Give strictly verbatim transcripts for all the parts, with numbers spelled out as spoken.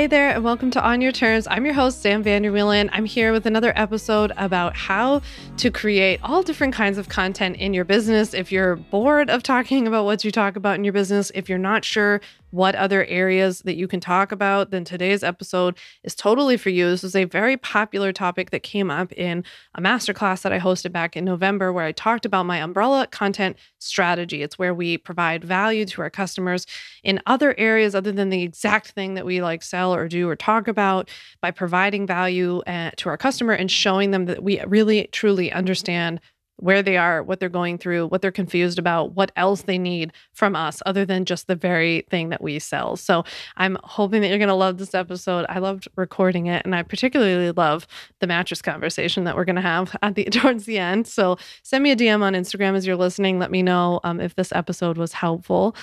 Hey there, and welcome to On Your Terms. I'm your host, Sam Vanderwielen. I'm here with another episode about how to create all different kinds of content in your business. If you're bored of talking about what you talk about in your business, if you're not sure what other areas that you can talk about, then today's episode is totally for you. This was a very popular topic that came up in a masterclass that I hosted back in November, where I talked about my umbrella content strategy. It's where we provide value to our customers in other areas other than the exact thing that we like sell or do or talk about, by providing value to our customer and showing them that we really, truly understand where they are, what they're going through, what they're confused about, what else they need from us other than just the very thing that we sell. So I'm hoping that you're going to love this episode. I loved recording it, and I particularly love the mattress conversation that we're going to have at the towards the end. So send me a D M on Instagram as you're listening. Let me know um, if this episode was helpful.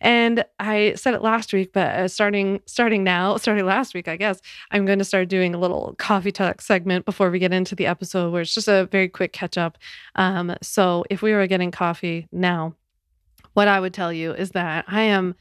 And I said it last week, but uh, starting starting now, starting last week, I guess, I'm going to start doing a little coffee talk segment before we get into the episode, where it's just a very quick catch up. Um, so if we were getting coffee now, what I would tell you is that I am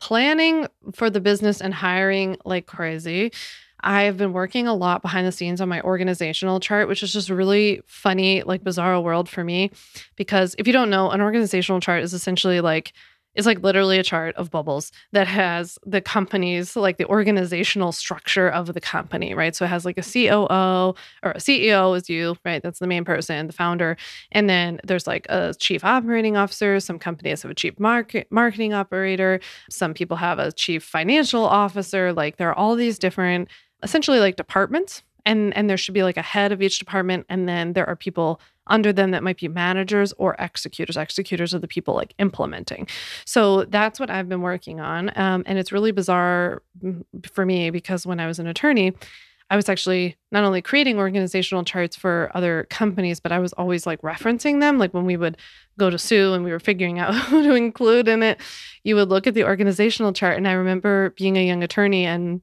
planning for the business and hiring like crazy. I have been working a lot behind the scenes on my organizational chart, which is just really funny, like bizarre world for me, because if you don't know, an organizational chart is essentially like, it's like literally a chart of bubbles that has the company's, like the organizational structure of the company, right? So it has like a C O O, or a C E O is you, right? That's the main person, the founder. And then there's like a chief operating officer. Some companies have a chief market, marketing operator. Some people have a chief financial officer. Like there are all these different, essentially like departments. And, and there should be like a head of each department. And then there are people under them that might be managers or executors. Executors are the people like implementing. So that's what I've been working on. Um, and it's really bizarre for me, because when I was an attorney, I was actually not only creating organizational charts for other companies, but I was always like referencing them. Like when we would go to sue and we were figuring out who to include in it, you would look at the organizational chart. And I remember being a young attorney, and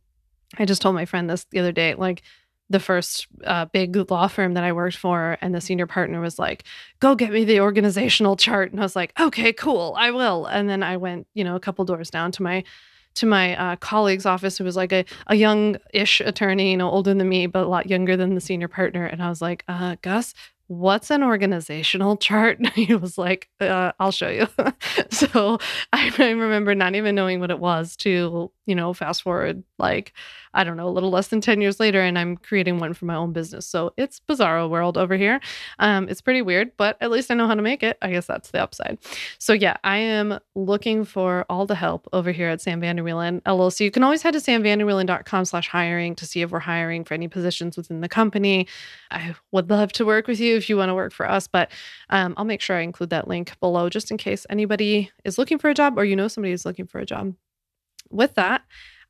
I just told my friend this the other day, like, the first uh, big law firm that I worked for, and the senior partner was like, go get me the organizational chart. And I was like, okay, cool, I will. And then I went, you know, a couple doors down to my to my uh, colleague's office, who was like a, a young-ish attorney, you know, older than me, but a lot younger than the senior partner. And I was like, uh, Gus, what's an organizational chart? And he was like, uh, I'll show you. So I, I remember not even knowing what it was to, you know, fast forward, like, I don't know, a little less than ten years later, and I'm creating one for my own business. So it's bizarro world over here. Um, it's pretty weird, but at least I know how to make it. I guess that's the upside. So yeah, I am looking for all the help over here at Sam Vanderwielen L L C. You can always head to sam vanderwielen dot com slash hiring to see if we're hiring for any positions within the company. I would love to work with you if you want to work for us, but um, I'll make sure I include that link below, just in case anybody is looking for a job, or you know somebody is looking for a job. With that,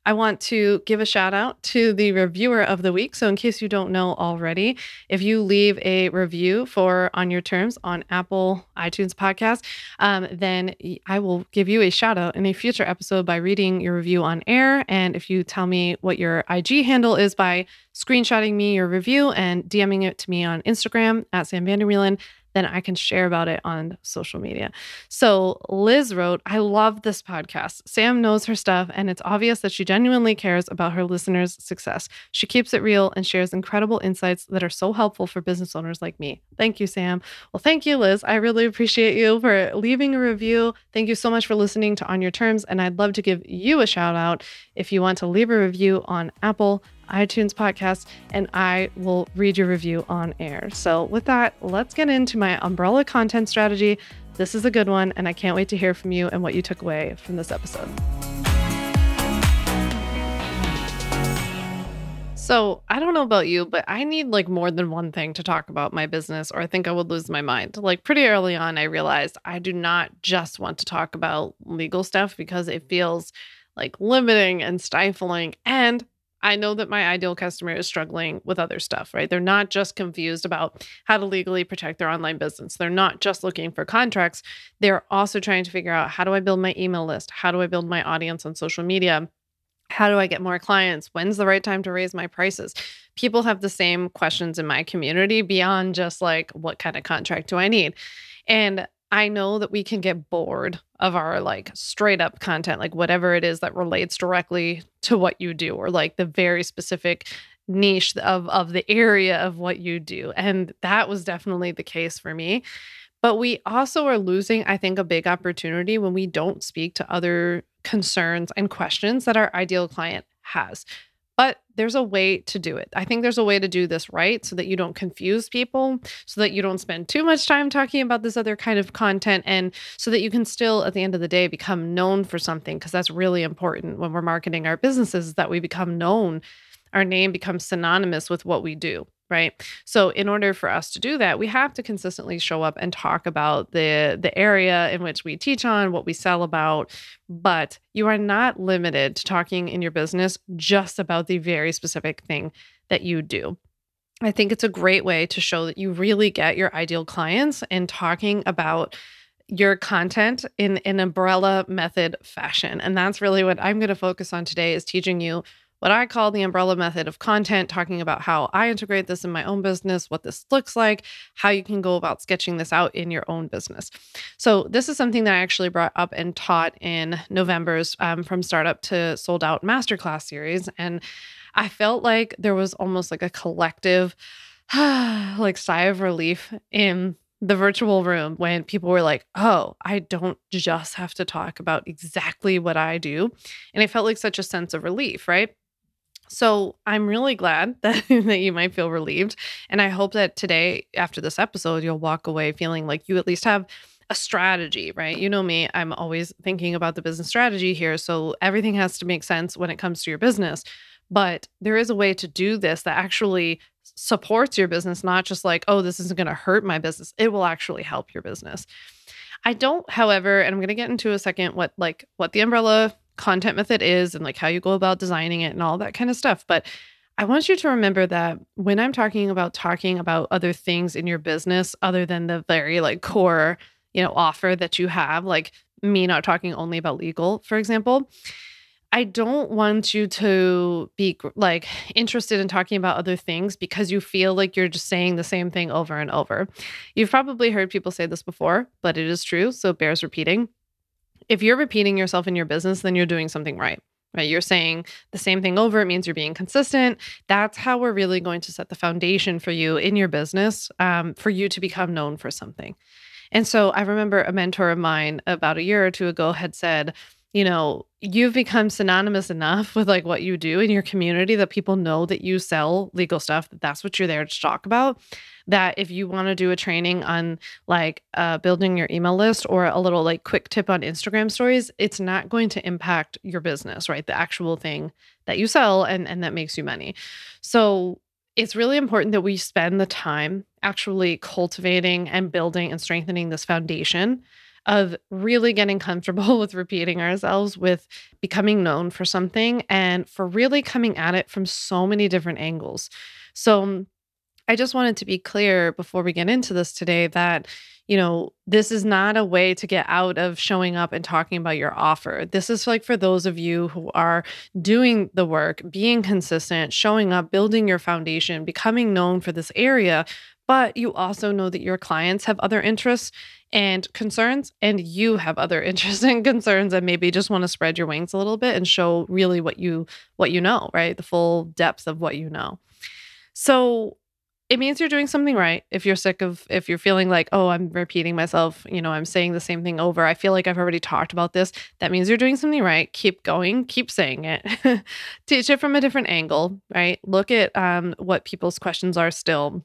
I want to give a shout out to the reviewer of the week. So in case you don't know already, if you leave a review for On Your Terms on Apple iTunes podcast, um, then I will give you a shout out in a future episode by reading your review on air. And if you tell me what your I G handle is by screenshotting me your review and DMing it to me on Instagram at Sam Vanderwielen, then I can share about it on social media. So Liz wrote, I love this podcast. Sam knows her stuff, and it's obvious that she genuinely cares about her listeners' success. She keeps it real and shares incredible insights that are so helpful for business owners like me. Thank you, Sam. Well, thank you, Liz. I really appreciate you for leaving a review. Thank you so much for listening to On Your Terms, and I'd love to give you a shout out if you want to leave a review on Apple iTunes podcast, and I will read your review on air. So with that, let's get into my umbrella content strategy. This is a good one, and I can't wait to hear from you and what you took away from this episode. So I don't know about you, but I need like more than one thing to talk about my business, or I think I would lose my mind. Like pretty early on, I realized I do not just want to talk about legal stuff, because it feels like limiting and stifling, and I know that my ideal customer is struggling with other stuff, right? They're not just confused about how to legally protect their online business. They're not just looking for contracts. They're also trying to figure out, how do I build my email list? How do I build my audience on social media? How do I get more clients? When's the right time to raise my prices? People have the same questions in my community beyond just like, what kind of contract do I need? And I know that we can get bored of our like straight up content, like whatever it is that relates directly to what you do, or like the very specific niche of, of the area of what you do. And that was definitely the case for me. But we also are losing, I think, a big opportunity when we don't speak to other concerns and questions that our ideal client has. But there's a way to do it. I think there's a way to do this right so that you don't confuse people, so that you don't spend too much time talking about this other kind of content, and so that you can still, at the end of the day, become known for something, because that's really important when we're marketing our businesses, is that we become known. Our name becomes synonymous with what we do, right? So in order for us to do that, we have to consistently show up and talk about the, the area in which we teach on, what we sell about. But you are not limited to talking in your business just about the very specific thing that you do. I think it's a great way to show that you really get your ideal clients and talking about your content in an umbrella method fashion. And that's really what I'm going to focus on today, is teaching you what I call the umbrella method of content, talking about how I integrate this in my own business, what this looks like, how you can go about sketching this out in your own business. So this is something that I actually brought up and taught in November's um, From Startup to Sold Out Masterclass series. And I felt like there was almost like a collective like sigh of relief in the virtual room when people were like, oh, I don't just have to talk about exactly what I do. And it felt like such a sense of relief, right? So I'm really glad that, that you might feel relieved. And I hope that today, after this episode, you'll walk away feeling like you at least have a strategy, right? You know me, I'm always thinking about the business strategy here. So everything has to make sense when it comes to your business. But there is a way to do this that actually supports your business, not just like, oh, this isn't going to hurt my business. It will actually help your business. I don't, however, and I'm going to get into a second what like what the umbrella content method is and like how you go about designing it and all that kind of stuff. But I want you to remember that when I'm talking about talking about other things in your business, other than the very like core, you know, offer that you have, like me not talking only about legal, for example, I don't want you to be like interested in talking about other things because you feel like you're just saying the same thing over and over. You've probably heard people say this before, but it is true, so it bears repeating. If you're repeating yourself in your business, then you're doing something right, right? You're saying the same thing over. It means you're being consistent. That's how we're really going to set the foundation for you in your business, um, for you to become known for something. And so I remember a mentor of mine about a year or two ago had said, you know, you've become synonymous enough with like what you do in your community that people know that you sell legal stuff, that that's what you're there to talk about, that if you want to do a training on like uh, building your email list or a little like quick tip on Instagram stories, it's not going to impact your business, right? The actual thing that you sell and, and that makes you money. So it's really important that we spend the time actually cultivating and building and strengthening this foundation of really getting comfortable with repeating ourselves, with becoming known for something, and for really coming at it from so many different angles. So I just wanted to be clear before we get into this today that, you know, this is not a way to get out of showing up and talking about your offer. This is like for those of you who are doing the work, being consistent, showing up, building your foundation, becoming known for this area, but you also know that your clients have other interests and concerns, and you have other interests and concerns, and maybe just want to spread your wings a little bit and show really what you what you know, right? The full depth of what you know. So it means you're doing something right. If you're sick of, if you're feeling like, oh, I'm repeating myself, you know, I'm saying the same thing over, I feel like I've already talked about this, that means you're doing something right. Keep going, keep saying it. Teach it from a different angle, right? Look at um, what people's questions are still.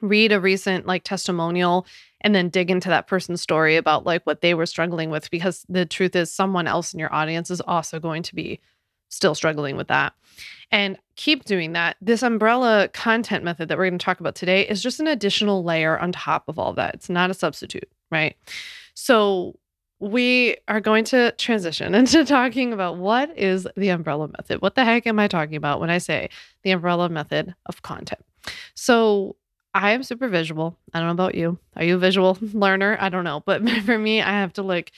Read a recent like testimonial and then dig into that person's story about like what they were struggling with, because the truth is someone else in your audience is also going to be still struggling with that. And keep doing that. This umbrella content method that we're going to talk about today is just an additional layer on top of all that. It's not a substitute, right? So we are going to transition into talking about what is the umbrella method. What the heck am I talking about when I say the umbrella method of content? So I am super visual. I don't know about you. Are you a visual learner? I don't know. But for me, I have to like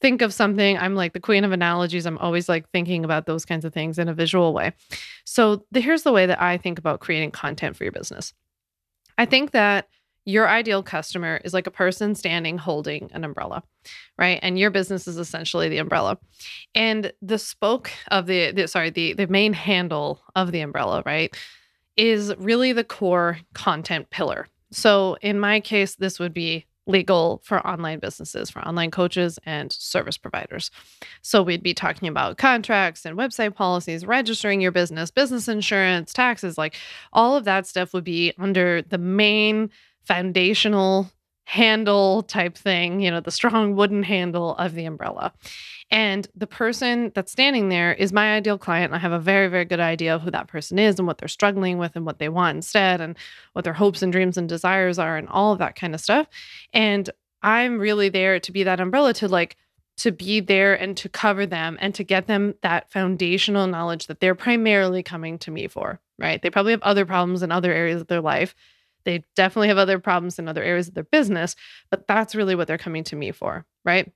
think of something. I'm like the queen of analogies. I'm always like thinking about those kinds of things in a visual way. So the, here's the way that I think about creating content for your business. I think that your ideal customer is like a person standing holding an umbrella, right? And your business is essentially the umbrella. And the spoke of the, the sorry, the, the main handle of the umbrella, right, is really the core content pillar. So in my case, this would be legal for online businesses, for online coaches and service providers. So we'd be talking about contracts and website policies, registering your business, business insurance, taxes, like all of that stuff would be under the main foundational handle type thing, you know, the strong wooden handle of the umbrella. And the person that's standing there is my ideal client. And I have a very, very good idea of who that person is and what they're struggling with and what they want instead and what their hopes and dreams and desires are and all of that kind of stuff. And I'm really there to be that umbrella, to like, to be there and to cover them and to get them that foundational knowledge that they're primarily coming to me for, right? They probably have other problems in other areas of their life. They definitely have other problems in other areas of their business, but that's really what they're coming to me for, right?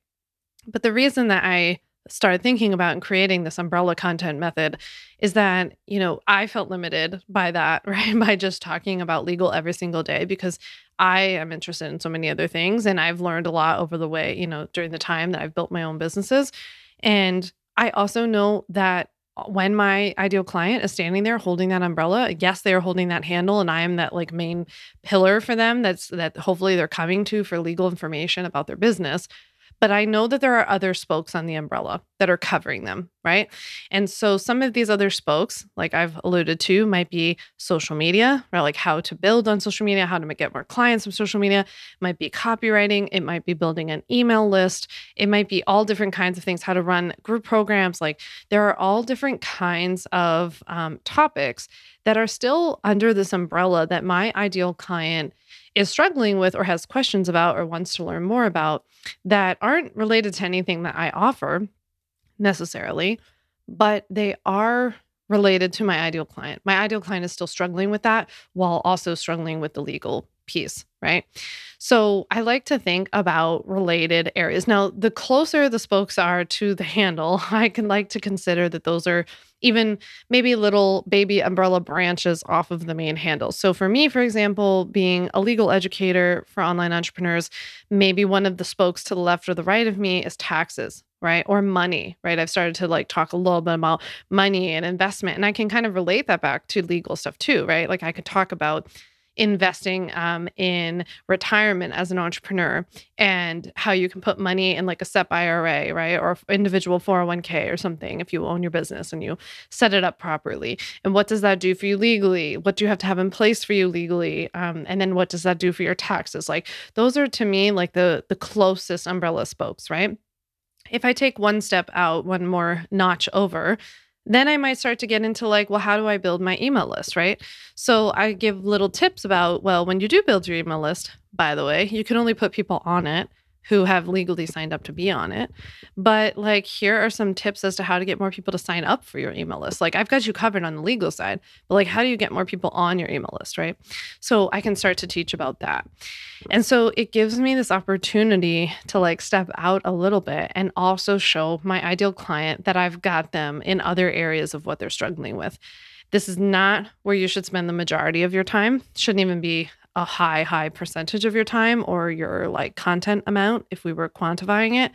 But the reason that I started thinking about and creating this umbrella content method is that, you know, I felt limited by that, right? By just talking about legal every single day because I am interested in so many other things. And I've learned a lot over the way, you know, during the time that I've built my own businesses. And I also know that when my ideal client is standing there holding that umbrella, yes, they are holding that handle and I am that like main pillar for them that's that hopefully they're coming to for legal information about their business. But I know that there are other spokes on the umbrella that are covering them, right? And so some of these other spokes, like I've alluded to, might be social media, right? Like how to build on social media, how to get more clients from social media. It might be copywriting. It might be building an email list. It might be all different kinds of things, how to run group programs. Like there are all different kinds of um, topics that are still under this umbrella that my ideal client is struggling with or has questions about or wants to learn more about that aren't related to anything that I offer necessarily, but they are related to my ideal client. My ideal client is still struggling with that while also struggling with the legal piece, right? So I like to think about related areas. Now, the closer the spokes are to the handle, I can like to consider that those are even maybe little baby umbrella branches off of the main handle. So for me, for example, being a legal educator for online entrepreneurs, maybe one of the spokes to the left or the right of me is taxes, right? Or money, right? I've started to like talk a little bit about money and investment, and I can kind of relate that back to legal stuff too, right? Like I could talk about investing um, in retirement as an entrepreneur and how you can put money in like a S E P I R A, right? Or individual four oh one k or something if you own your business and you set it up properly. And what does that do for you legally? What do you have to have in place for you legally? Um, and then what does that do for your taxes? Like those are to me like the the closest umbrella spokes, right? If I take one step out, one more notch over, then I might start to get into like, well, how do I build my email list, right? So I give little tips about, well, when you do build your email list, by the way, you can only put people on it who have legally signed up to be on it. But like, here are some tips as to how to get more people to sign up for your email list. Like I've got you covered on the legal side, but like, how do you get more people on your email list, right? So I can start to teach about that. And so it gives me this opportunity to like step out a little bit and also show my ideal client that I've got them in other areas of what they're struggling with. This is not where you should spend the majority of your time. Shouldn't even be a high, high percentage of your time or your like content amount if we were quantifying it.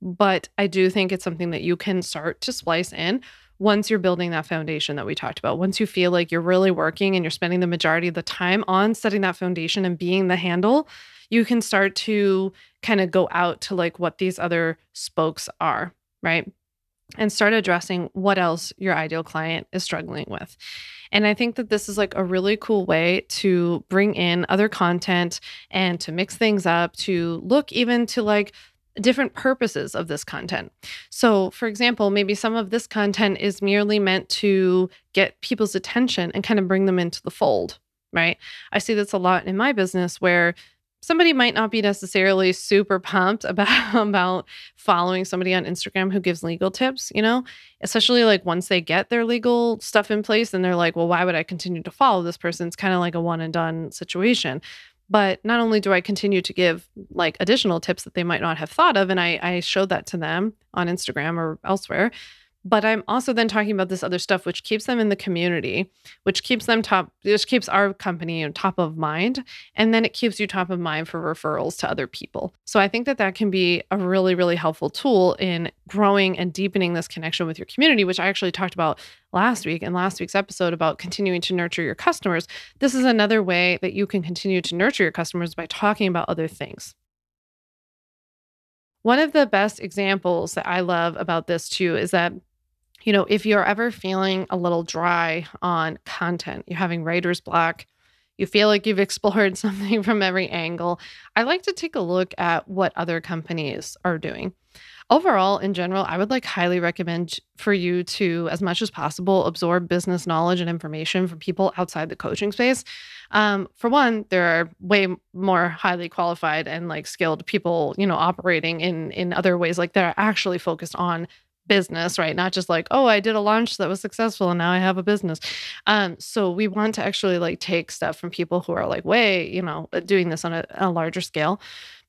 But I do think it's something that you can start to splice in once you're building that foundation that we talked about. Once you feel like you're really working and you're spending the majority of the time on setting that foundation and being the handle, you can start to kind of go out to like what these other spokes are, right? And start addressing what else your ideal client is struggling with. And I think that this is like a really cool way to bring in other content and to mix things up, to look even to like different purposes of this content. So for example, maybe some of this content is merely meant to get people's attention and kind of bring them into the fold, right? I see this a lot in my business where somebody might not be necessarily super pumped about, about following somebody on Instagram who gives legal tips, you know, especially like once they get their legal stuff in place and they're like, well, why would I continue to follow this person? It's kind of like a one and done situation. But not only do I continue to give like additional tips that they might not have thought of, and I, I showed that to them on Instagram or elsewhere, But I'm also then talking about this other stuff, which keeps them in the community, which keeps them top, which keeps our company top of mind. And then it keeps you top of mind for referrals to other people. So I think that that can be a really, really helpful tool in growing and deepening this connection with your community, which I actually talked about last week in last week's episode about continuing to nurture your customers. This is another way that you can continue to nurture your customers by talking about other things. One of the best examples that I love about this too is that, you know, if you're ever feeling a little dry on content, you're having writer's block, you feel like you've explored something from every angle, I like to take a look at what other companies are doing. Overall, in general, I would like highly recommend for you to, as much as possible, absorb business knowledge and information from people outside the coaching space. Um, for one, there are way more highly qualified and like skilled people, you know, operating in in other ways, like that are actually focused on business, right? Not just like, oh, I did a launch that was successful and now I have a business. Um, so we want to actually like take stuff from people who are like way, you know, doing this on a, a larger scale.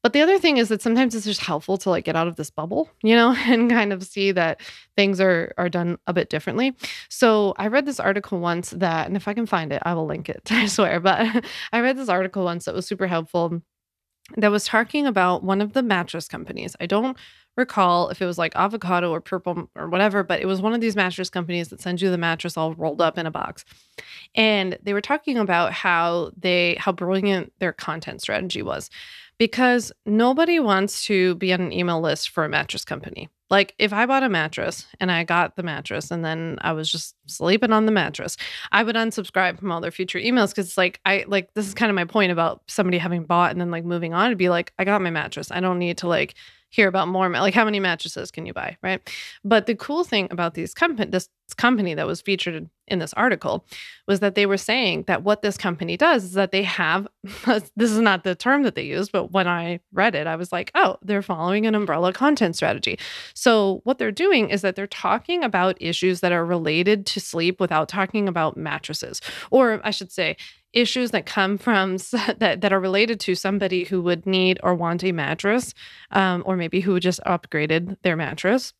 But the other thing is that sometimes it's just helpful to like get out of this bubble, you know, and kind of see that things are are done a bit differently. So I read this article once that, and if I can find it, I will link it, I swear. But I read this article once that was super helpful that was talking about one of the mattress companies. I don't recall if it was like Avocado or Purple or whatever, but it was one of these mattress companies that sends you the mattress all rolled up in a box. And they were talking about how they how brilliant their content strategy was. Because nobody wants to be on an email list for a mattress company. Like if I bought a mattress and I got the mattress and then I was just sleeping on the mattress, I would unsubscribe from all their future emails because it's like, I like, this is kind of my point about somebody having bought and then like moving on to be like, I got my mattress. I don't need to like hear about more, like how many mattresses can you buy, right? But the cool thing about these company, this company that was featured in this article was that they were saying that what this company does is that they have, this is not the term that they use, but when I read it, I was like, oh, they're following an umbrella content strategy. So what they're doing is that they're talking about issues that are related to sleep without talking about mattresses, or I should say, issues that come from that that are related to somebody who would need or want a mattress, um, or maybe who just upgraded their mattress,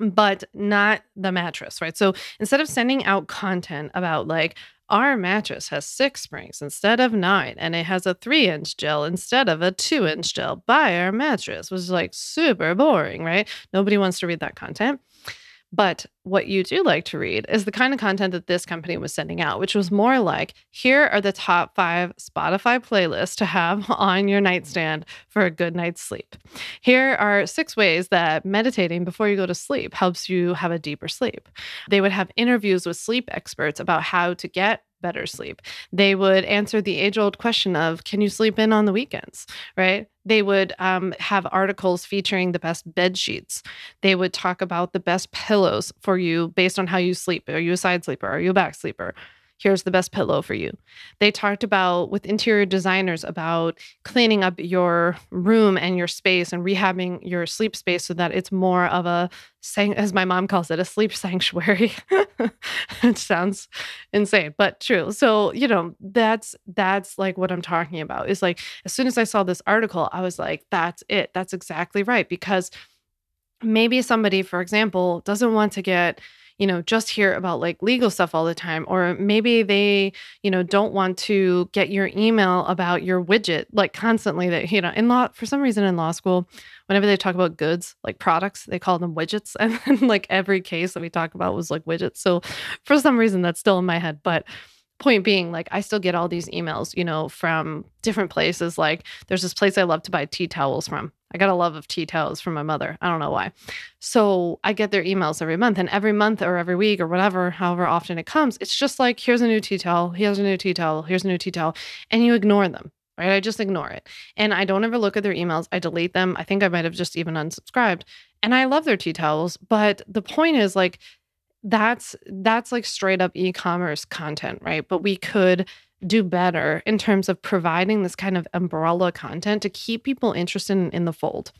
but not the mattress, right? So instead of sending out content about like, our mattress has six springs instead of nine, and it has a three-inch gel instead of a two-inch gel, buy our mattress, which is like super boring, right? Nobody wants to read that content. But what you do like to read is the kind of content that this company was sending out, which was more like, here are the top five Spotify playlists to have on your nightstand for a good night's sleep. Here are six ways that meditating before you go to sleep helps you have a deeper sleep. They would have interviews with sleep experts about how to get better sleep. They would answer the age-old question of, can you sleep in on the weekends, right? They would um, have articles featuring the best bed sheets. They would talk about the best pillows for you based on how you sleep. Are you a side sleeper? Are you a back sleeper? Here's the best pillow for you. They talked about, with interior designers, about cleaning up your room and your space and rehabbing your sleep space so that it's more of a, as my mom calls it, a sleep sanctuary. It sounds insane, but true. So, you know, that's that's like what I'm talking about. It's like, as soon as I saw this article, I was like, that's it. That's exactly right. Because maybe somebody, for example, doesn't want to get, you know, just hear about like legal stuff all the time, or maybe they, you know, don't want to get your email about your widget like constantly. That, you know, in law, for some reason in law school, whenever they talk about goods, like products, they call them widgets. And then like every case that we talk about was like widgets. So for some reason that's still in my head, but point being, like, I still get all these emails, you know, from different places. Like, there's this place I love to buy tea towels from. I got a love of tea towels from my mother. I don't know why. So I get their emails every month, and every month or every week or whatever, however often it comes, it's just like, here's a new tea towel, here's a new tea towel, here's a new tea towel. And you ignore them, right? I just ignore it. And I don't ever look at their emails. I delete them. I think I might have just even unsubscribed. And I love their tea towels. But the point is, like, That's that's like straight up e-commerce content, right? But we could do better in terms of providing this kind of umbrella content to keep people interested in, in the fold.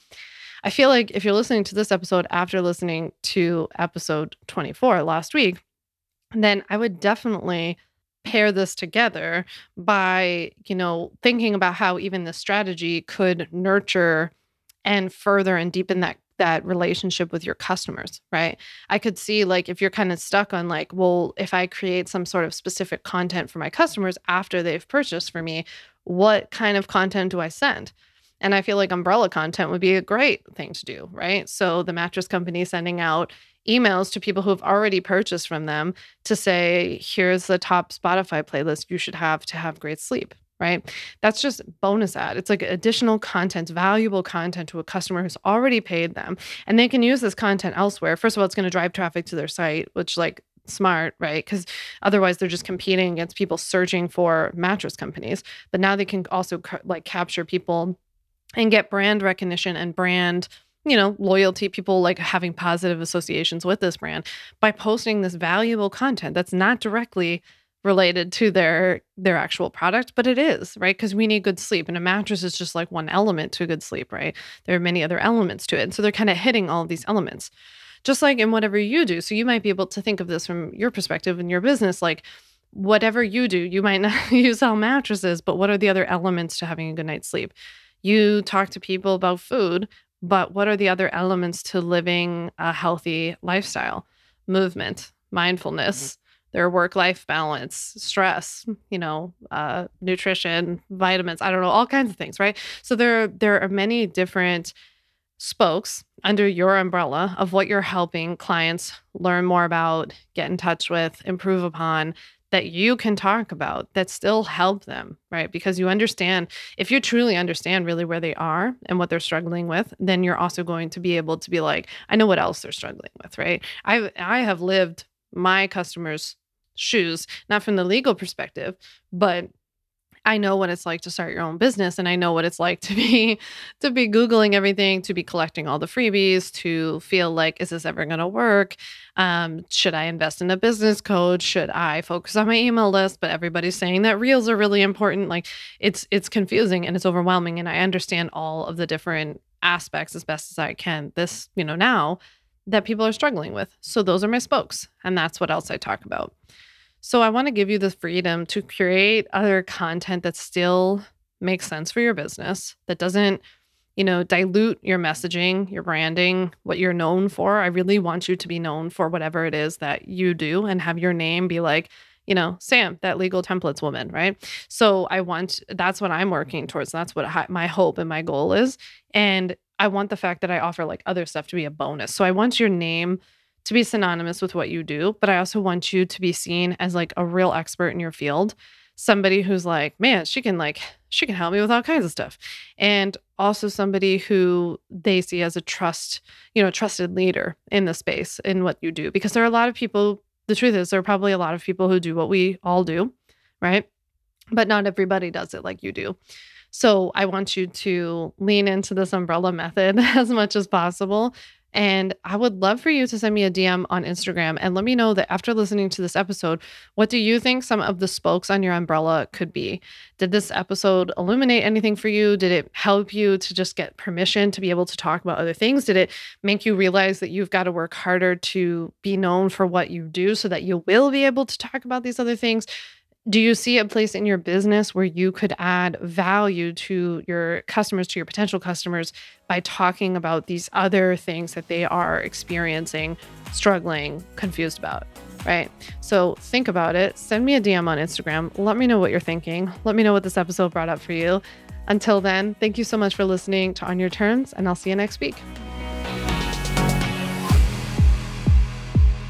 I feel like if you're listening to this episode after listening to episode twenty-four last week, then I would definitely pair this together by, you know, thinking about how even this strategy could nurture and further and deepen that that relationship with your customers, right? I could see like if you're kind of stuck on like, well, if I create some sort of specific content for my customers after they've purchased from me, what kind of content do I send? And I feel like umbrella content would be a great thing to do, right? So the mattress company sending out emails to people who have already purchased from them to say, here's the top Spotify playlist you should have to have great sleep, right? That's just bonus ad. It's like additional content, valuable content to a customer who's already paid them. And they can use this content elsewhere. First of all, it's going to drive traffic to their site, which like smart, right? Because otherwise they're just competing against people searching for mattress companies. But now they can also like capture people and get brand recognition and brand, you know, loyalty, people like having positive associations with this brand by posting this valuable content that's not directly related to their their actual product, but it is, right? Because we need good sleep, and a mattress is just like one element to good sleep, right? There are many other elements to it. And so they're kind of hitting all of these elements, just like in whatever you do. So you might be able to think of this from your perspective in your business, like whatever you do, you might not use all mattresses, but what are the other elements to having a good night's sleep? You talk to people about food, but what are the other elements to living a healthy lifestyle? Movement, mindfulness, mm-hmm. their work-life balance, stress, you know, uh, nutrition, vitamins, I don't know, all kinds of things, right? So there, there are many different spokes under your umbrella of what you're helping clients learn more about, get in touch with, improve upon, that you can talk about that still help them, right? Because you understand, if you truly understand really where they are and what they're struggling with, then you're also going to be able to be like, I know what else they're struggling with, right? I I have lived my customers' shoes, not from the legal perspective, but I know what it's like to start your own business, and I know what it's like to be to be Googling everything, to be collecting all the freebies, to feel like, is this ever going to work? Um, should I invest in a business coach? Should I focus on my email list? But everybody's saying that reels are really important. Like it's it's confusing and it's overwhelming, and I understand all of the different aspects as best as I can. This, you know, now that people are struggling with. So those are my spokes, and that's what else I talk about. So I want to give you the freedom to create other content that still makes sense for your business, that doesn't, you know, dilute your messaging, your branding, what you're known for. I really want you to be known for whatever it is that you do and have your name be like, you know, Sam, that legal templates woman, right? So I want, that's what I'm working towards. That's what my hope and my goal is. And I want the fact that I offer like other stuff to be a bonus. So I want your name to be synonymous with what you do, but I also want you to be seen as like a real expert in your field, somebody who's like, man, she can like, she can help me with all kinds of stuff. And also somebody who they see as a trust, you know, trusted leader in the space, in what you do. Because there are a lot of people, the truth is there are probably a lot of people who do what we all do, right? But not everybody does it like you do. So I want you to lean into this umbrella method as much as possible. And I would love for you to send me a D M on Instagram and let me know that after listening to this episode, what do you think some of the spokes on your umbrella could be? Did this episode illuminate anything for you? Did it help you to just get permission to be able to talk about other things? Did it make you realize that you've got to work harder to be known for what you do so that you will be able to talk about these other things? Do you see a place in your business where you could add value to your customers, to your potential customers, by talking about these other things that they are experiencing, struggling, confused about, right? So think about it. Send me a D M on Instagram. Let me know what you're thinking. Let me know what this episode brought up for you. Until then, thank you so much for listening to On Your Terms, and I'll see you next week.